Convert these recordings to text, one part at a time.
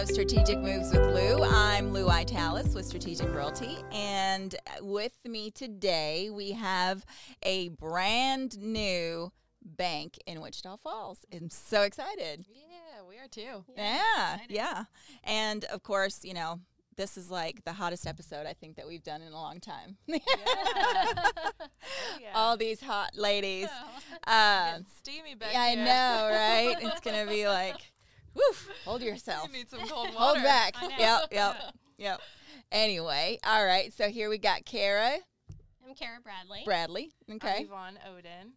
of Strategic Moves with Lou. I'm Lou Italis with Strategic Realty, and with me today we have a brand new bank in Wichita Falls. I'm so excited. Yeah, we are too. Yeah. And of course, you know, this is like the hottest episode I think that we've done in a long time. Yeah. All these hot ladies. Oh, it's steamy back here. I know, right? It's going to be like, woof, hold yourself. You need some cold water. Hold back. Yep. Anyway, all right. So here we got Cara. I'm Cara Bradley. Okay. I'm Yvonne Odin.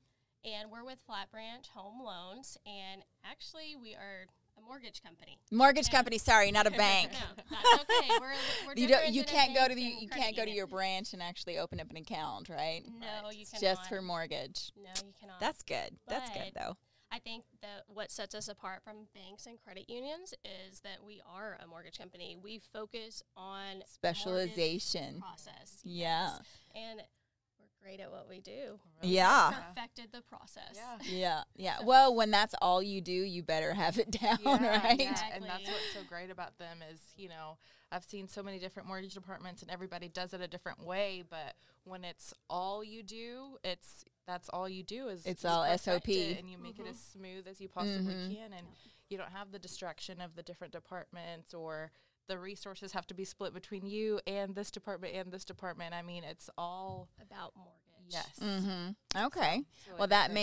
And we're with Flat Branch Home Loans. And actually, we are a mortgage company. Sorry, not a bank. No, that's okay. We're you can't go to your branch and actually open up an account, right? No, you cannot. Just for mortgage. No, you cannot. That's good. But that's good though. I think that what sets us apart from banks and credit unions is that we are a mortgage company. We focus on specialization process. Yeah. Yes. And great at what we do. Really? Yeah. Perfected the process. Yeah. So. Well, when that's all you do, you better have it down, right? Exactly. And that's what's so great about them is, you know, I've seen so many different mortgage departments and everybody does it a different way, but when it's all you do, that's all you do is it's all SOP. And you make it as smooth as you possibly can, and you don't have the distraction of the different departments, or the resources have to be split between you and this department I mean, it's all about mortgage. Yes. Okay. So really that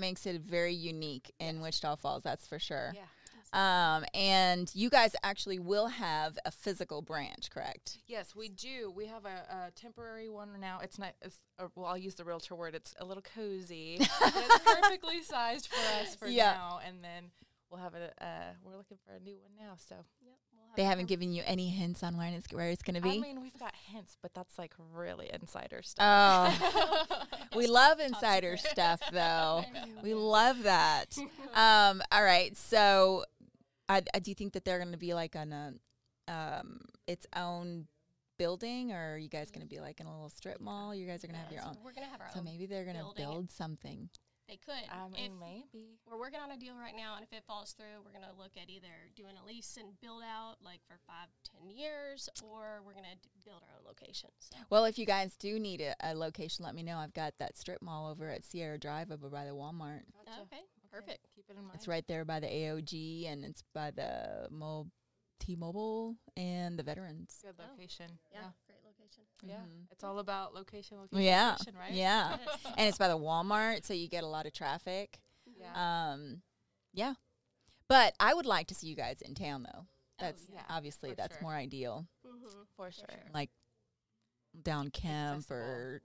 makes it very unique in Wichita Falls. That's for sure. Yeah. And you guys actually will have a physical branch, correct? Yes, we do. We have a temporary one now. It's not, well, I'll use the realtor word. It's a little cozy. It's perfectly sized for us for now. And then we'll have a, we're looking for a new one now. So they haven't given you any hints on where it's going to be? I mean, we've got hints, but that's like really insider stuff. Oh, we love insider stuff, though. We love that. All right. So do you think that they're going to be like on a, its own building, or are you guys going to be like in a little strip mall? You guys are going to have your own. We're going to have our own. So maybe they're going to build something. They could. I mean, maybe. We're working on a deal right now, and if it falls through, we're going to look at either doing a lease and build out like for 5-10 years, or we're going to build our own locations. So. Well, if you guys do need a location, let me know. I've got that strip mall over at Sierra Drive over by the Walmart. Gotcha. Okay, perfect. Keep it in mind. It's right there by the AOG, and it's by the T-Mobile and the Veterans. Good location. Yeah. Yeah, it's all about location, right? Yeah, and it's by the Walmart, so you get a lot of traffic. Yeah, but I would like to see you guys in town, though. That's obviously that's more ideal. For sure, like down Kemp or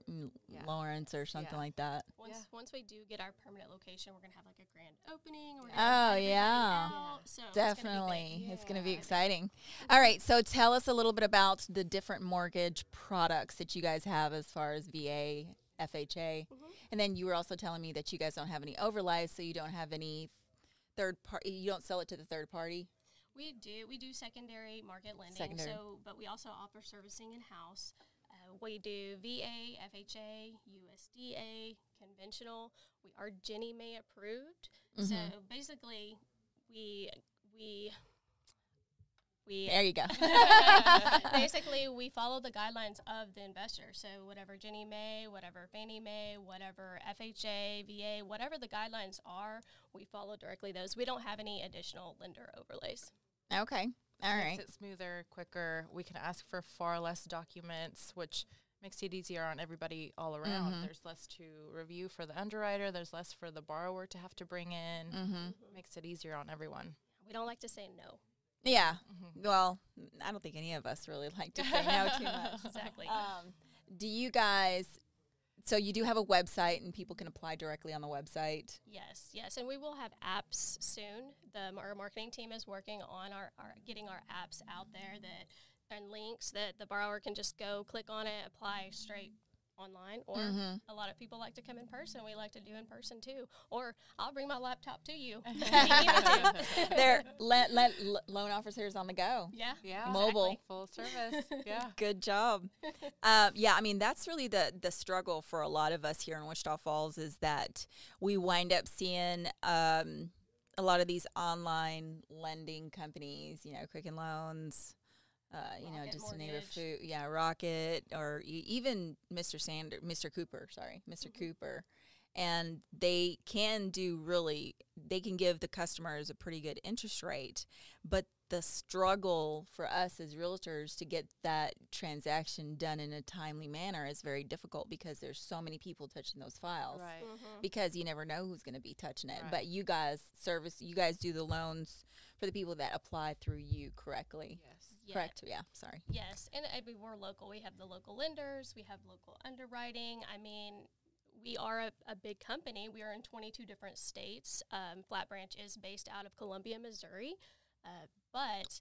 Lawrence or something like that. Once we do get our permanent location, we're gonna have like a grand opening. We're gonna so definitely, it's gonna be exciting. All right, so tell us a little bit about the different mortgage products that you guys have as far as VA, FHA, and then you were also telling me that you guys don't have any overlays, so you don't have any third party. You don't sell it to the third party. We do. We do secondary market lending. So, but we also offer servicing in house. We do VA, FHA, USDA, conventional. We are Ginnie Mae approved. So basically, we there you go. Basically, we follow the guidelines of the investor. So whatever Ginnie Mae, whatever Fannie Mae, whatever FHA, VA, whatever the guidelines are, we follow directly those. We don't have any additional lender overlays. Okay. All right. Makes it smoother, quicker. We can ask for far less documents, which makes it easier on everybody all around. There's less to review for the underwriter. There's less for the borrower to have to bring in. Makes it easier on everyone. We don't like to say no. Yeah. Well, I don't think any of us really like to say no too much. Exactly. Do you guys... So you do have a website, and people can apply directly on the website? Yes, and we will have apps soon. Our marketing team is working on our getting our apps out there and links that the borrower can just go click on it, apply straight online, or a lot of people like to come in person. We like to do in person too, or I'll bring my laptop to you. They're loan officers on the go. Yeah, mobile, exactly. Full service. Good job. I mean, that's really the struggle for a lot of us here in Wichita Falls, is that we wind up seeing a lot of these online lending companies, you know, Quicken Loans, you know, just to name a few, yeah, Rocket, or even Mr. Cooper. And they can do really, they can give the customers a pretty good interest rate, but the struggle for us as realtors to get that transaction done in a timely manner is very difficult because there's so many people touching those files. Right. Mm-hmm. Because you never know who's going to be touching it. Right. But you guys service, you guys do the loans for the people that apply through you correctly. Yes. Yeah. Correct. Yeah. Sorry. Yes. And I mean, we're local. We have the local lenders. We have local underwriting. I mean, we are a big company. We are in 22 different states. Flat Branch is based out of Columbia, Missouri. But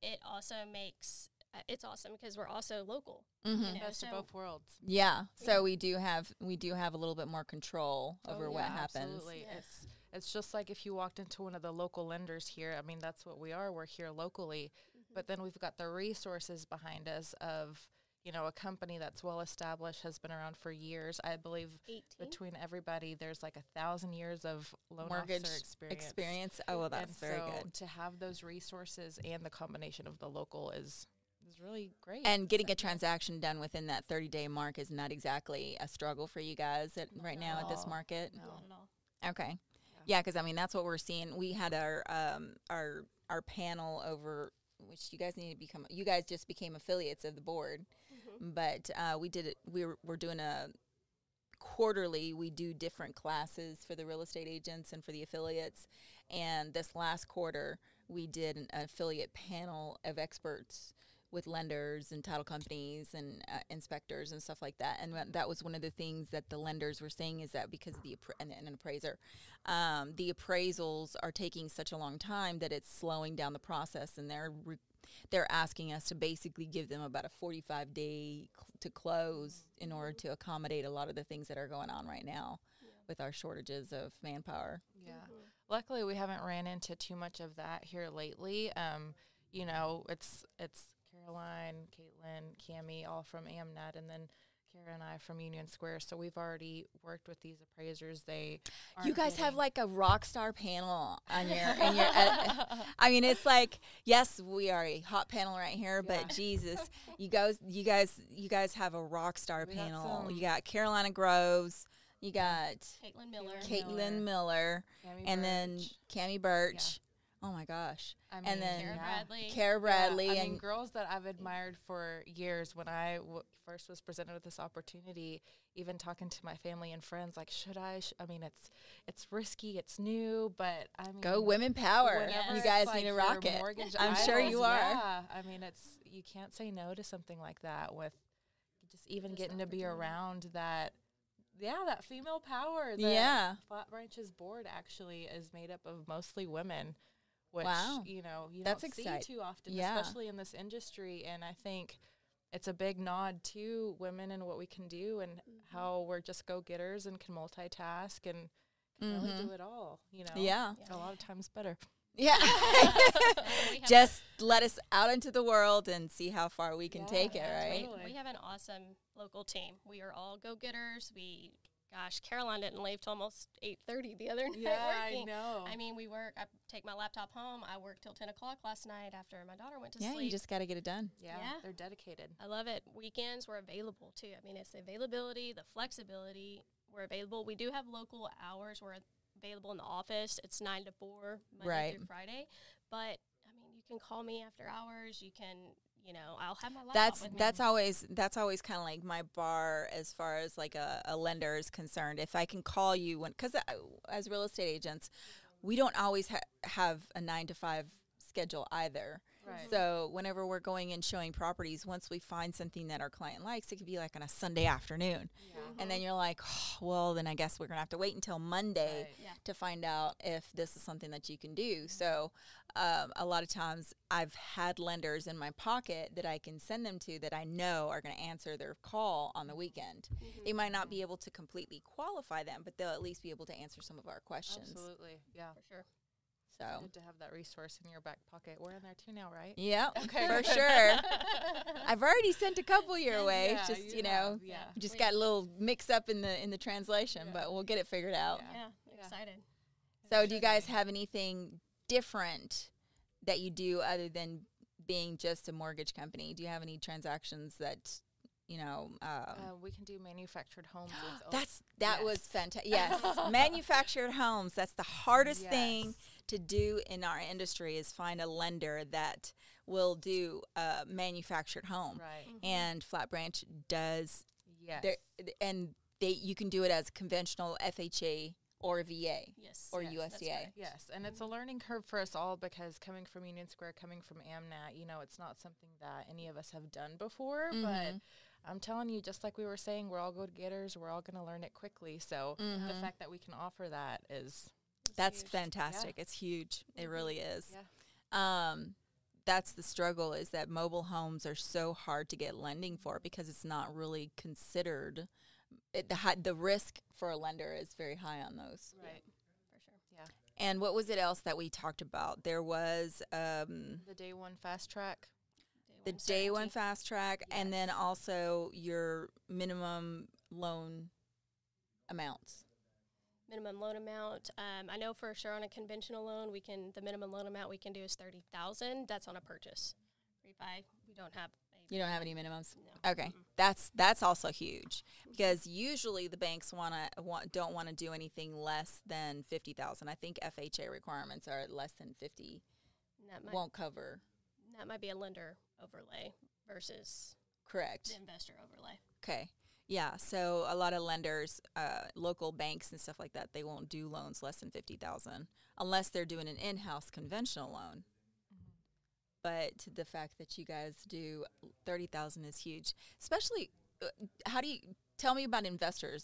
it also makes it's awesome because we're also local. Mm-hmm. You know, best of both worlds. Yeah. So we do have a little bit more control over what happens. Absolutely. Yes. It's just like if you walked into one of the local lenders here. I mean, that's what we are. We're here locally, mm-hmm. but then we've got the resources behind us of, you know, a company that's well established, has been around for years. I believe 18? Between everybody, there's like 1,000 years of loan officer experience. Oh, well, that's very good. To have those resources and the combination of the local is really great. And getting a transaction done within that 30-day mark is not exactly a struggle for you guys right now at this market. No. Okay, yeah, because I mean that's what we're seeing. We had our panel over, which you guys need to become. You guys just became affiliates of the board. But we did it. We're doing a quarterly. We do different classes for the real estate agents and for the affiliates. And this last quarter, we did an affiliate panel of experts with lenders and title companies and inspectors and stuff like that. And that was one of the things that the lenders were saying is that because an appraiser, the appraisals are taking such a long time that it's slowing down the process, and they're asking us to basically give them about a 45-day to close in order to accommodate a lot of the things that are going on right now with our shortages of manpower. Yeah. Mm-hmm. Luckily, we haven't ran into too much of that here lately. You know, it's Caroline, Caitlin, Cammy, all from Amnet, and then Cara and I from Union Square. So we've already worked with these appraisers. You guys have like a rock star panel on your. I mean, it's like, yes, we are a hot panel right here, but Jesus, you guys have a rock star panel. You got Carolina Groves. You got Caitlin Miller, and then Cammy Birch. Yeah. Oh my gosh! I mean, and then Cara Bradley, I mean, and girls that I've admired for years. When I first was presented with this opportunity, even talking to my family and friends, like, should I? I mean, it's risky, it's new, but I mean, go women power! You guys need to rock it. I'm sure you are. Yeah, I mean, you can't say no to something like that. With just even getting to be around that. Yeah, that female power. Flat Branch's board actually is made up of mostly women. Which, you know, you don't see too often, especially in this industry. And I think it's a big nod to women and what we can do and how we're just go-getters and can multitask and can really do it all, you know. Yeah. A lot of times better. Yeah. Just let us out into the world and see how far we can take it, right? Totally. We have an awesome local team. We are all go-getters. Gosh, Caroline didn't leave till almost 8:30 the other night. Yeah, working. I know. I mean, we work. I take my laptop home. I worked till 10 o'clock last night after my daughter went to sleep. Yeah, you just got to get it done. Yeah, they're dedicated. I love it. Weekends we're available too. I mean, it's the availability, the flexibility. We're available. We do have local hours. We're available in the office. It's 9 to 4 Monday through Friday. But I mean, you can call me after hours. You can. You know, I'll have my laptop with me. That's always kind of like my bar as far as like a lender is concerned. If I can call you because as real estate agents, we don't always have a 9 to 5 schedule either. Right. So whenever we're going and showing properties, once we find something that our client likes, it could be like on a Sunday afternoon. Yeah. And then you're like, oh, well, then I guess we're going to have to wait until Monday to find out if this is something that you can do. So a lot of times I've had lenders in my pocket that I can send them to that I know are going to answer their call on the weekend. They might not be able to completely qualify them, but they'll at least be able to answer some of our questions. Absolutely. Yeah, for sure. So good to have that resource in your back pocket. We're in there too now, right? Yeah, okay. For sure. I've already sent a couple your way. Yeah, just got a little mix up in the translation, but we'll get it figured out. Yeah, excited. So do you guys have anything different that you do other than being just a mortgage company? Do you have any transactions that, you know? We can do manufactured homes. That was fantastic. Yes, manufactured homes. That's the hardest thing to do in our industry is find a lender that will do a manufactured home. Right. Mm-hmm. And Flat Branch does. Yes. And you can do it as conventional FHA or VA or USDA. Right. Yes, and it's a learning curve for us all because coming from Union Square, coming from Amnet, you know, it's not something that any of us have done before, but I'm telling you, just like we were saying, we're all go-getters. We're all going to learn it quickly. So the fact that we can offer that is huge. Fantastic. Yeah. It's huge. It really is. Yeah. That's the struggle is that mobile homes are so hard to get lending for because it's not really considered. The risk for a lender is very high on those. Right. Yeah. For sure. Yeah. And what was it else that we talked about? There was the day one fast track. The day one fast track, and then also your minimum loan amounts. Minimum loan amount. I know for sure on a conventional loan, we can the minimum loan amount we can do is $30,000. That's on a purchase. Refi, we don't have. You don't have any minimums. No. Okay, that's also huge because usually the banks don't want to do anything less than 50,000. I think FHA requirements are less than 50. Won't cover. That might be a lender overlay versus the investor overlay. Okay. Yeah. So a lot of lenders, local banks and stuff like that, they won't do loans less than 50,000 unless they're doing an in-house conventional loan. But the fact that you guys do 30,000 is huge. Especially, tell me about investors.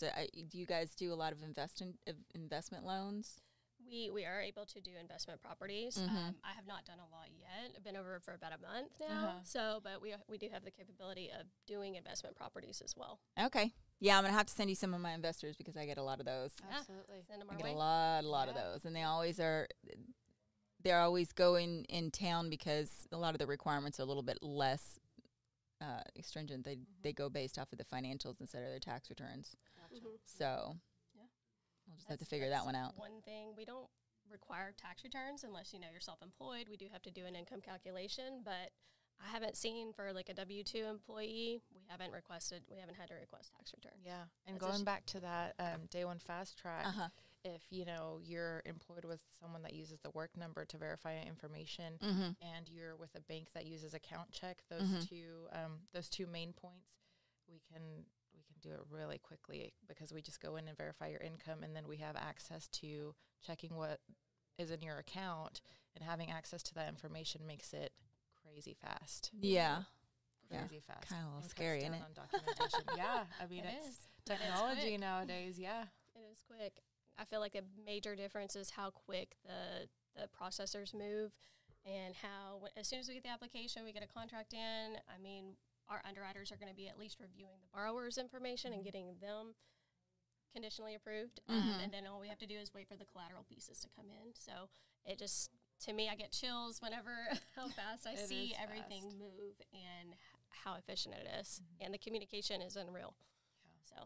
Do you guys do a lot of investment loans? We are able to do investment properties. I have not done a lot yet. I've been over for about a month now. So, but we do have the capability of doing investment properties as well. Okay. Yeah, I'm going to have to send you some of my investors because I get a lot of those. Absolutely. Send them our way. I get a lot of those. And they always are, they're always going in town because a lot of the requirements are a little bit less stringent. They go based off of the financials instead of their tax returns. Gotcha. So. We'll just have to figure that one out. One thing, we don't require tax returns unless, you know, you're self-employed. We do have to do an income calculation, but I haven't seen for like a W-2 employee, we haven't had to request tax return. Yeah, and going back to that day one fast track, if, you know, you're employed with someone that uses the work number to verify information and you're with a bank that uses account check, those two main points, we can do it really quickly because we just go in and verify your income, and then we have access to checking what is in your account, and having access to that information makes it crazy fast. Yeah. Crazy fast. Kind of a little scary, isn't it? Yeah. I mean, it's technology nowadays. Yeah. It is quick. I feel like the major difference is how quick the processors move and how, as soon as we get the application, we get a contract in. I mean, our underwriters are going to be at least reviewing the borrower's information and getting them conditionally approved. And then all we have to do is wait for the collateral pieces to come in. So it just, to me, I get chills whenever how fast I see everything move and how efficient it is. And the communication is unreal. Yeah. So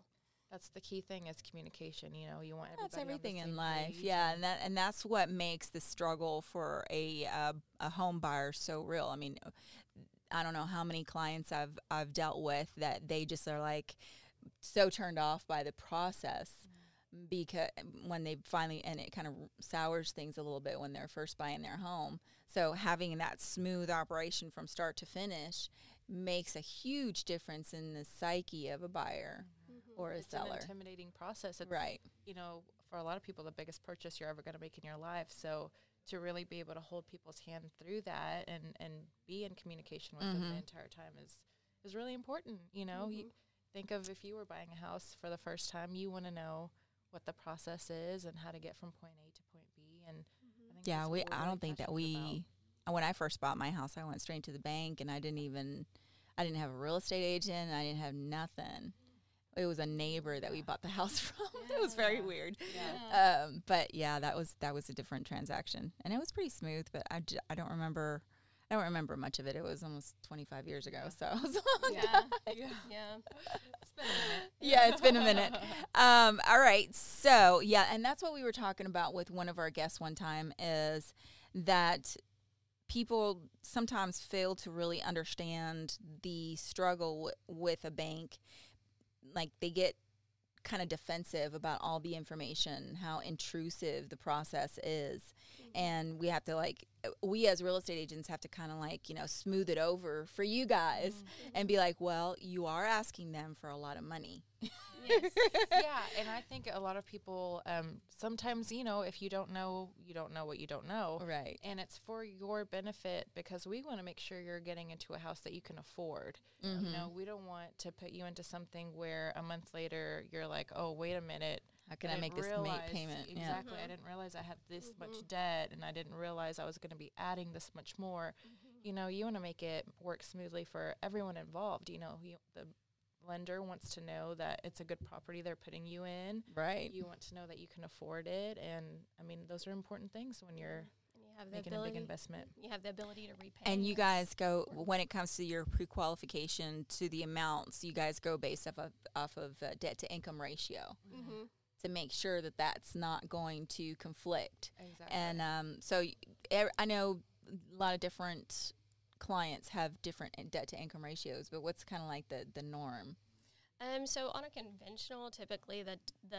that's the key thing is communication. You know, you want everybody on the same in life. Page. Yeah. And that's what makes the struggle for a home buyer so real. I mean, I don't know how many clients I've dealt with that they just are like so turned off by the process because when they finally, and it kind of sours things a little bit when they're first buying their home. So having that smooth operation from start to finish makes a huge difference in the psyche of a buyer or a seller. It's an intimidating process. It's, you know, for a lot of people, the biggest purchase you're ever going to make in your life. So to really be able to hold people's hand through that and be in communication with them the entire time is really important. You know, you think of if you were buying a house for the first time, you want to know what the process is and how to get from point A to point B. And I think I don't think that when I first bought my house, I went straight to the bank and I didn't have a real estate agent. I didn't have nothing. It was a neighbor that we bought the house from. It was very weird. Yeah. But, yeah, that was a different transaction. And it was pretty smooth, but I don't remember. I don't remember much of it. It was almost 25 years ago, so it was a long time. Yeah. It's been a minute. Yeah, it's been a minute. All right. So, yeah, and that's what we were talking about with one of our guests one time, is that people sometimes fail to really understand the struggle with a bank. Like, they get kind of defensive about all the information, how intrusive the process is. And we have to, like, we as real estate agents have to kind of, like, you know, smooth it over for you guys and be like, well, you are asking them for a lot of money. Yes. Yeah, and I think a lot of people, sometimes, you know, if you don't know, you don't know what you don't know. Right. And it's for your benefit, because we want to make sure you're getting into a house that you can afford. You know, we don't want to put you into something where a month later you're like, oh, wait a minute. How can I make this payment? Exactly. I didn't realize I had this much debt, and I didn't realize I was going to be adding this much more. You know, you want to make it work smoothly for everyone involved. You know, the lender wants to know that it's a good property they're putting you in. Right. You want to know that you can afford it. And, I mean, those are important things when you're making a big investment. You have the ability to repay. And you guys go, when it comes to your pre-qualification to the amounts, you guys go based off of debt-to-income ratio. To make sure that that's not going to conflict. Exactly. And so I know a lot of different clients have different debt-to-income ratios, but what's kind of like the norm? So on a conventional, typically the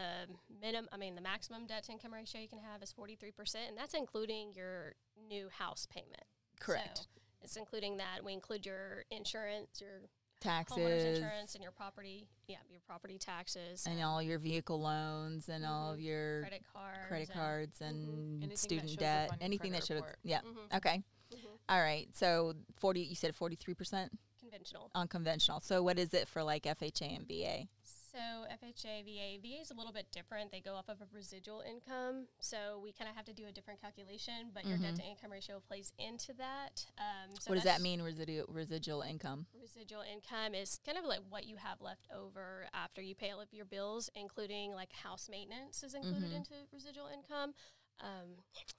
maximum debt-to-income ratio you can have is 43%, and that's including your new house payment. Correct. So it's including that. We include your insurance, your taxes, homeowners insurance, and your property, your property taxes, and all your vehicle loans, and all of your credit cards, and student debt, anything that should. Yeah. Okay. All right. So 40. You said 43%. Conventional. Unconventional. So what is it for, like, FHA and VA? So FHA, VA is a little bit different. They go off of a residual income, so we kind of have to do a different calculation, but your debt-to-income ratio plays into that. So what does that mean, residual income? Residual income is kind of like what you have left over after you pay all of your bills, including, like, house maintenance is included into residual income.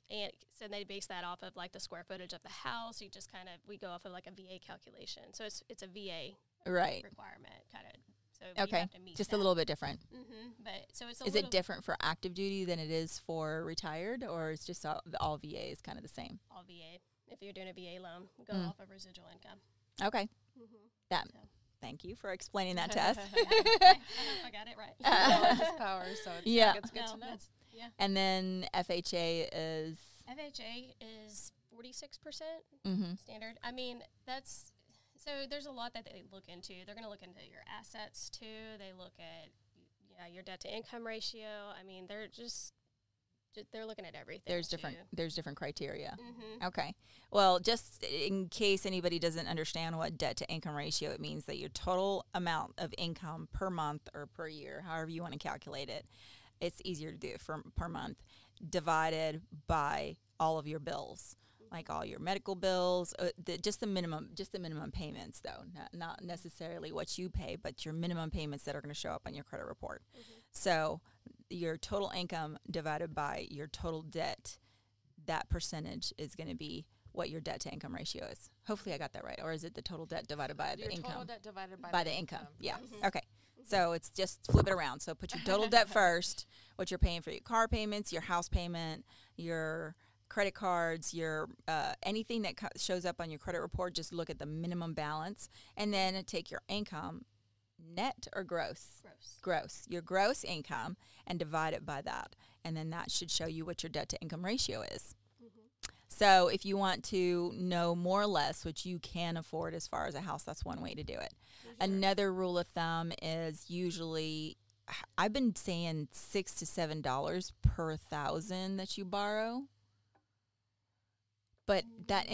And so they base that off of, like, the square footage of the house. You just kind of, we go off of, like, a VA calculation. So it's a VA requirement kind of. So okay, just a little bit different. But so it's is it different for active duty than it is for retired, or it's just all VA is kind of the same? All VA. If you're doing a VA loan, go off of residual income. Okay. Thank you for explaining that to us. I got it right. Knowledge is power, so it's good to know. Yeah. And then FHA is? FHA is 46% standard. I mean, that's... So there's a lot that they look into. They're going to look into your assets, too. They look at your debt-to-income ratio. I mean, they're just they're looking at everything. There's different criteria. Okay. Well, just in case anybody doesn't understand what debt-to-income ratio, it means that your total amount of income per month or per year, however you want to calculate it, it's easier to do it per month, divided by all of your bills. Like all your medical bills, just the minimum payments, though, not necessarily what you pay, but your minimum payments that are going to show up on your credit report. So your total income divided by your total debt, that percentage is going to be what your debt-to-income ratio is. Hopefully I got that right. Or is it the total debt divided by the income? Total debt divided by the income. Yeah. Okay. So it's just flip it around. So put your total debt first, what you're paying for your car payments, your house payment, your credit cards, your anything that shows up on your credit report. Just look at the minimum balance, and then take your income, net or gross? Gross. Your gross income, and divide it by that, and then that should show you what your debt-to-income ratio is. So if you want to know more or less what you can afford as far as a house, that's one way to do it. Another rule of thumb is usually, I've been saying $6 to $7 per $1,000 that you borrow. But that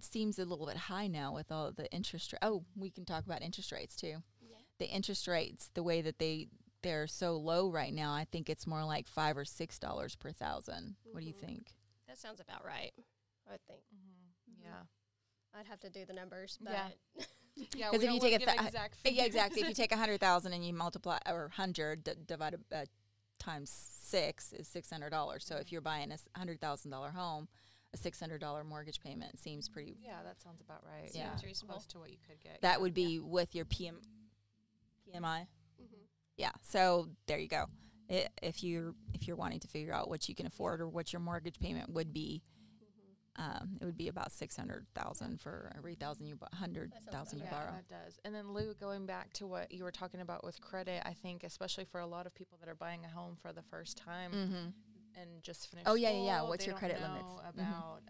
seems a little bit high now with all the interest. Oh, we can talk about interest rates too. Yeah. The interest rates, the way that they're so low right now, I think it's more like $5 or $6 per $1,000. What do you think? That sounds about right, I would think. Yeah, I'd have to do the numbers, but yeah, because if you take if you take 100,000 and you multiply, or 100 divided times 6 is $600. So if you're buying a $100,000 home, a $600 mortgage payment seems pretty. Yeah, that sounds about right. Yeah, seems reasonable. Close to what you could get. That would be with your PMI. Mm-hmm. Yeah. So there you go. If you're wanting to figure out what you can afford or what your mortgage payment would be, it would be about $600,000 for every $100,000 you borrow. That does. And then Lou, going back to what you were talking about with credit, I think especially for a lot of people that are buying a home for the first time and just finished. Oh yeah, school, yeah. What's your credit limits? About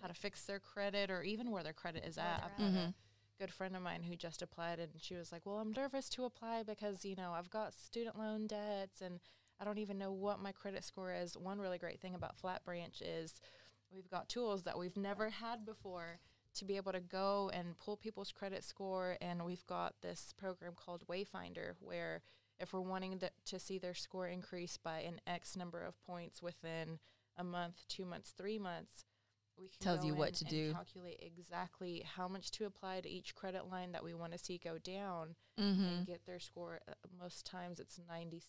how to fix their credit or even where their credit is at. I've got a good friend of mine who just applied, and she was like, "Well, I'm nervous to apply because I've got student loan debts, and I don't even know what my credit score is." One really great thing about Flat Branch is we've got tools that we've never had before to be able to go and pull people's credit score, and we've got this program called Wayfinder where if we're wanting to see their score increase by an X number of points within a month, 2 months, 3 months, we can tells you what to do, calculate exactly how much to apply to each credit line that we want to see go down and get their score. Most times it's 97%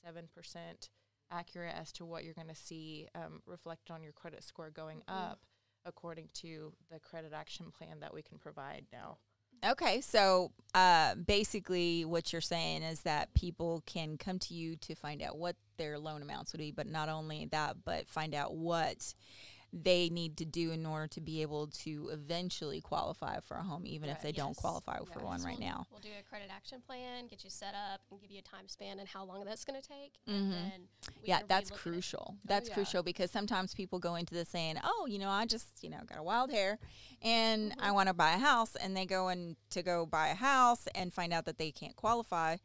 accurate as to what you're going to see reflect on your credit score going up according to the credit action plan that we can provide now. Okay, so basically what you're saying is that people can come to you to find out what their loan amounts would be, but not only that, but find out what they need to do in order to be able to eventually qualify for a home, even if they don't qualify for one right now. We'll do a credit action plan, get you set up, and give you a time span and how long that's going to take. And then that's crucial. That's crucial because sometimes people go into this saying, "Oh, I just, got a wild hair and I want to buy a house," and they go in to go buy a house and find out that they can't qualify.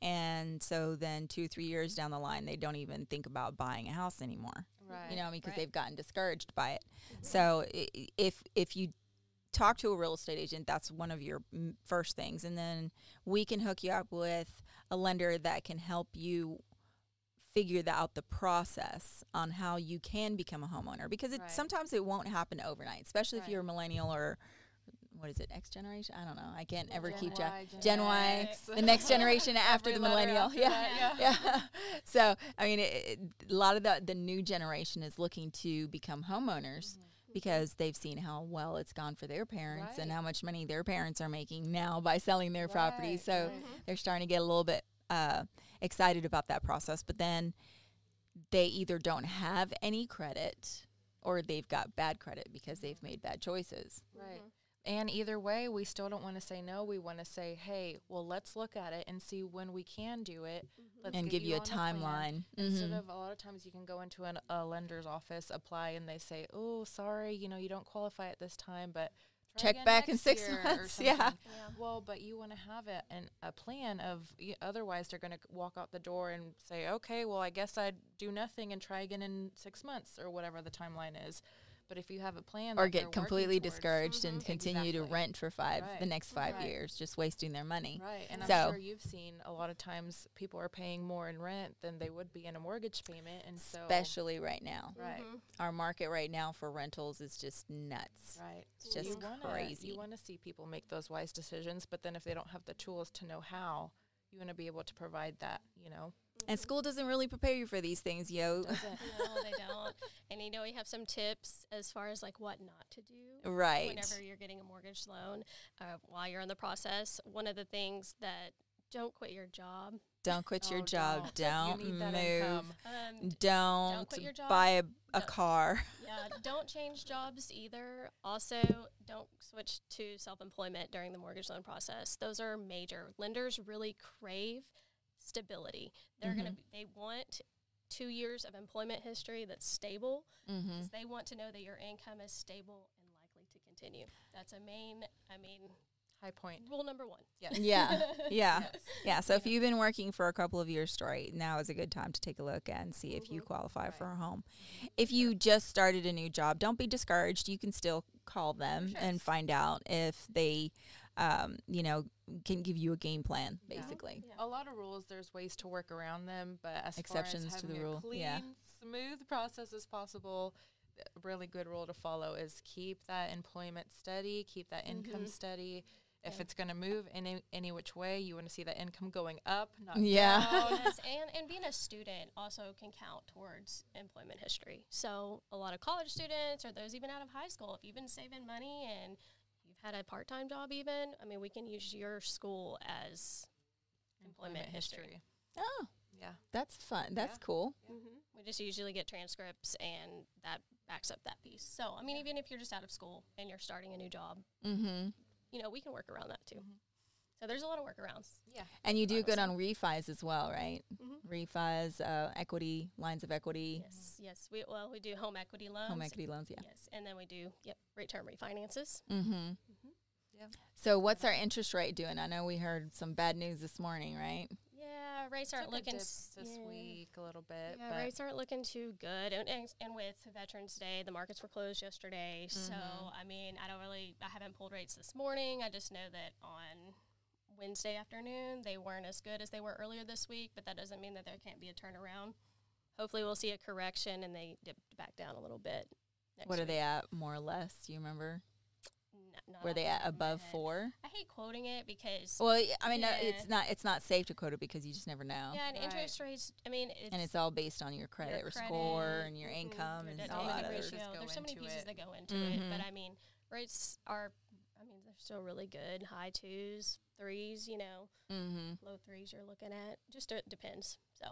And so then 2 or 3 years down the line, they don't even think about buying a house anymore. Right. Because they've gotten discouraged by it. So if you talk to a real estate agent, that's one of your first things. And then we can hook you up with a lender that can help you figure out the process on how you can become a homeowner. Because sometimes it won't happen overnight, especially if you're a millennial or what is it, X generation? I don't know. I can't ever keep track. Gen Y, the next generation after the millennial. After yeah. So, I mean, a lot of the new generation is looking to become homeowners because they've seen how well it's gone for their parents and how much money their parents are making now by selling their property. So they're starting to get a little bit excited about that process. But then they either don't have any credit or they've got bad credit because they've made bad choices. Right. And either way, we still don't want to say no. We want to say, "Hey, well, let's look at it and see when we can do it." Let's and give you a timeline. Instead of a lot of times you can go into a lender's office, apply, and they say, "Oh, sorry, you don't qualify at this time, but try check back in 6 months." Well, but you want to have it and a plan of otherwise they're going to walk out the door and say, "Okay, well, I guess I'd do nothing and try again in 6 months or whatever the timeline is." But if you have a plan, or get completely discouraged and continue to rent for the next five years, just wasting their money. Right, and I'm sure you've seen a lot of times people are paying more in rent than they would be in a mortgage payment, and so especially right now, our market right now for rentals is just nuts. Right, it's just crazy. You want to see people make those wise decisions, but then if they don't have the tools to know how, you want to be able to provide that, And school doesn't really prepare you for these things, No, they don't. And we have some tips as far as like what not to do. Right. Whenever you're getting a mortgage loan, while you're in the process, one of the things that don't quit your job. Don't quit your job. Don't move. Don't quit your job. Buy a car. Don't change jobs either. Also, don't switch to self-employment during the mortgage loan process. Those are major. Lenders really crave stability. They're they want 2 years of employment history that's stable because they want to know that your income is stable and likely to continue. That's a high point. Rule number one. Yes. So if you've been working for a couple of years straight, now is a good time to take a look and see if you qualify for a home. If you just started a new job, don't be discouraged. You can still call them and find out if they can give you a game plan, basically. Yeah. A lot of rules, there's ways to work around them, but as exceptions far as having to the rule, clean, smooth process as possible, a really good rule to follow is keep that employment steady, keep that income steady, If it's going to move any which way, you want to see that income going up, not down. And being a student also can count towards employment history. So a lot of college students or those even out of high school, if you've been saving money and you've had a part-time job even, I mean, we can use your school as employment history. Oh, yeah. That's fun. That's cool. Yeah. Mm-hmm. We just usually get transcripts and that backs up that piece. So, I mean, even if you're just out of school and you're starting a new job, you know, we can work around that too. So there's a lot of workarounds. Yeah. And you do good on refis as well, right? Refis, equity, lines of equity. Yes, yes. We do home equity loans. Home equity loans, yeah. Yes, and then we do, rate term refinances. Yeah. So what's our interest rate doing? I know we heard some bad news this morning, right? Yeah, rates aren't looking this week a little bit. Yeah, rates aren't looking too good, and with Veterans Day, the markets were closed yesterday. So I mean, I haven't pulled rates this morning. I just know that on Wednesday afternoon they weren't as good as they were earlier this week, but that doesn't mean that there can't be a turnaround. Hopefully, we'll see a correction and they dip back down a little bit. What are they at, more or less? Do you remember? Were they at above 4? I hate quoting it because. Well, I mean, no, it's not safe to quote it because you just never know. Yeah, and interest rates. I mean, it's all based on your credit score and your income and all that. There's so many pieces that go into it, but I mean, rates are. I mean, they're still really good. High 2s, 3s, you know, low 3s. You're looking at just it depends. So.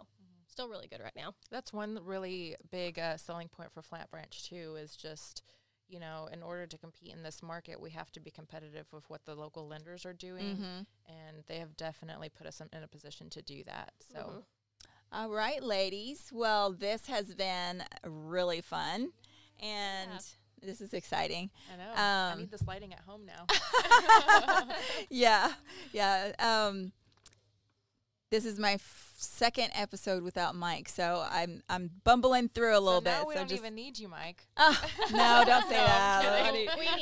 Still really good right now. That's one really big selling point for Flat Branch too. Is just. You know, in order to compete in this market, we have to be competitive with what the local lenders are doing, and they have definitely put us in a position to do that. So, all right, ladies. Well, this has been really fun, and this is exciting. I know. I need this lighting at home now. This is my second episode without Mike, so I'm bumbling through a little bit. So we don't even need you, Mike. No, don't say that.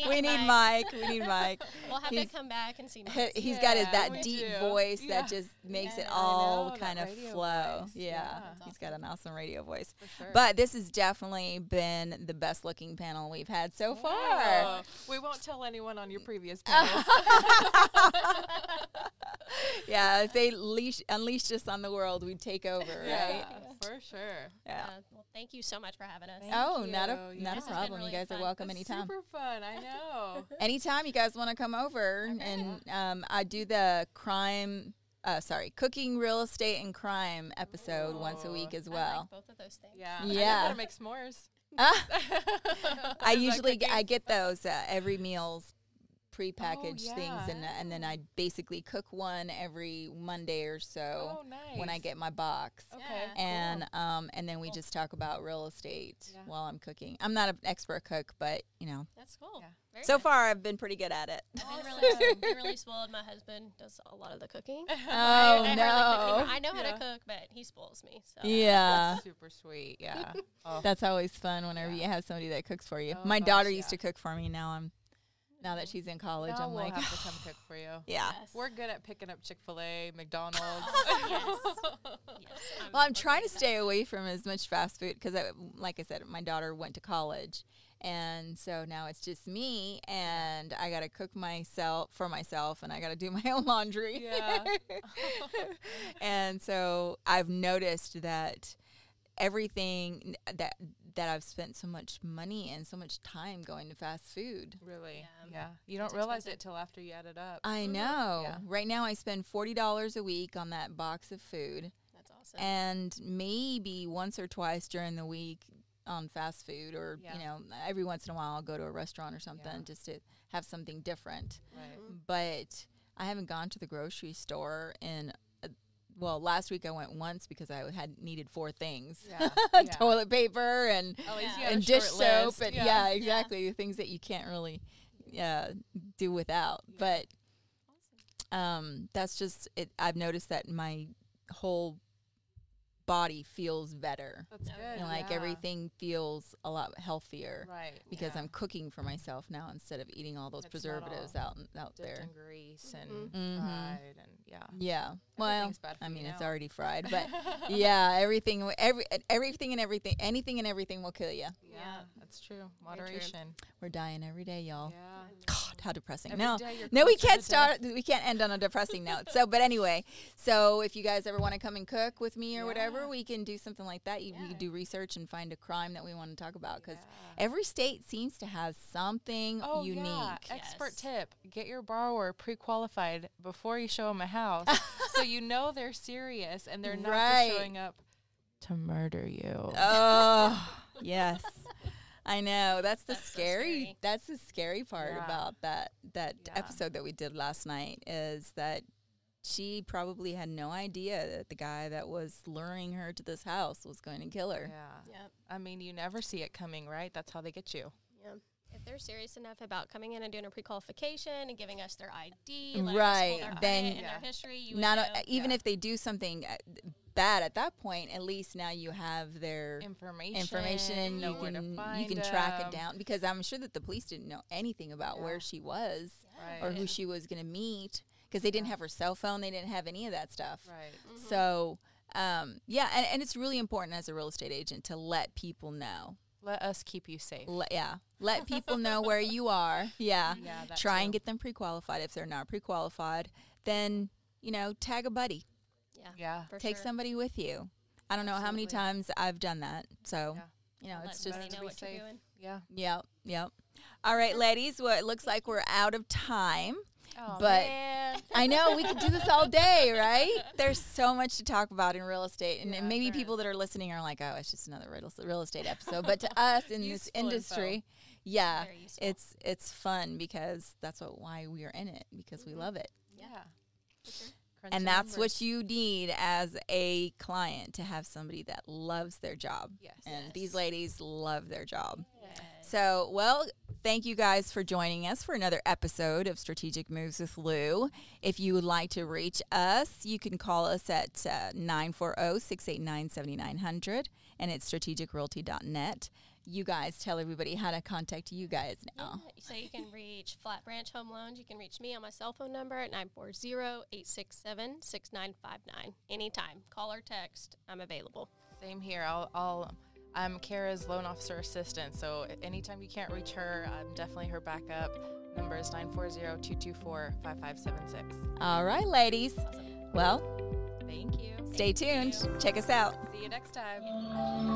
We need Mike. We need Mike. We'll have to come back and see Mike. He's got that deep voice that just makes it all kind of flow. Voice. Yeah, awesome. He's got an awesome radio voice. For sure. But this has definitely been the best looking panel we've had so far. We won't tell anyone on your previous panels. Yeah, if they unleashed us on the world, we'd take over, right? For sure. Yeah. Well, thank you so much for having us. Not a problem. Really, you guys are welcome anytime. Super fun. I know. Anytime you guys want to come over, and I do the cooking, real estate, and crime episode once a week as well. I like both of those things. Yeah. Yeah. I gotta make s'mores. I get those every meals. Prepackaged things, and then I basically cook one every Monday or so when I get my box. Okay. And and then we just talk about real estate while I'm cooking. I'm not an expert cook, but you know, that's cool. Yeah. So far, I've been pretty good at it. I've been really spoiled. My husband does a lot of the cooking. Oh, I know how to cook, but he spoils me. So. Yeah. That's super sweet. Yeah. That's always fun whenever you have somebody that cooks for you. Oh, my daughter used to cook for me. Now that she's in college, I'm like, we'll have to come cook for you. Yeah. Yes. We're good at picking up Chick-fil-A, McDonald's. Well, I'm trying to stay away from as much fast food because, like I said, my daughter went to college. And so now it's just me, and I got to cook for myself, and I got to do my own laundry. Yeah. And so I've noticed that everything that I've spent so much money and so much time going to fast food. Really? Yeah. You don't realize it till after you add it up. I know. Yeah. Right now I spend $40 a week on that box of food. That's awesome. And maybe once or twice during the week on fast food, or, you know, every once in a while I'll go to a restaurant or something just to have something different. Right. But I haven't gone to the grocery store in last week I went once because I needed 4 things. Yeah. Toilet paper and dish soap. And exactly. Things that you can't really do without. Yeah. But that's just it. I've noticed that my whole body feels better. That's good. And like everything feels a lot healthier. Right. Because I'm cooking for myself now instead of eating all those preservatives out there. And grease and fried and well, I mean, it's already fried, but anything and everything will kill you. Yeah, that's true. Moderation. We're dying every day, y'all. Yeah. God, how depressing. Every no, we can't start. We can't end on a depressing note. So, but anyway, so if you guys ever want to come and cook with me or whatever, we can do something like that. We can do research and find a crime that we want to talk about, because every state seems to have something unique. Expert tip: get your borrower pre-qualified before you show them a house, so you know they're serious and they're not just showing up to murder you. Oh, yes. I know. That's so scary. That's the scary part about that episode that we did last night, is that she probably had no idea that the guy that was luring her to this house was going to kill her. Yeah. Yep. I mean, you never see it coming, right? That's how they get you. Yeah. If they're serious enough about coming in and doing a pre-qualification and giving us their ID, then their history, even if they do something bad at that point, at least now you have their information and you can track it down, because I'm sure that the police didn't know anything about where she was or who she was going to meet, because they didn't have her cell phone, they didn't have any of that stuff. Right. Mm-hmm. So, and it's really important as a real estate agent to let people know. Let us keep you safe. Let people know where you are. Yeah. Try and get them pre-qualified. If they're not pre-qualified, then, tag a buddy. Yeah. Take somebody with you. I don't know how many times I've done that. So, it's just know what you're doing. Yeah. Yep. Yep. All right, ladies. Well, it looks like we're out of time. Oh, but man. I know we could do this all day, right? There's so much to talk about in real estate, and maybe people that are listening are like, "Oh, it's just another real estate episode." But to us in this industry, it's fun, because that's why we are in it, because we love it. Yeah, for sure. And that's what you need as a client, to have somebody that loves their job. Yes. And these ladies love their job. Yes. So, thank you guys for joining us for another episode of Strategic Moves with Lou. If you would like to reach us, you can call us at 940-689-7900, and it's strategicrealty.net. You guys tell everybody how to contact you guys now. Yeah, so you can reach Flat Branch Home Loans. You can reach me on my cell phone number at 940-867-6959. Anytime. Call or text. I'm available. Same here. I'm Cara's loan officer assistant, so anytime you can't reach her, I'm definitely her backup. Number is 940-224-5576. All right, ladies. Awesome. Well, thank you. Stay tuned. Check us out. See you next time.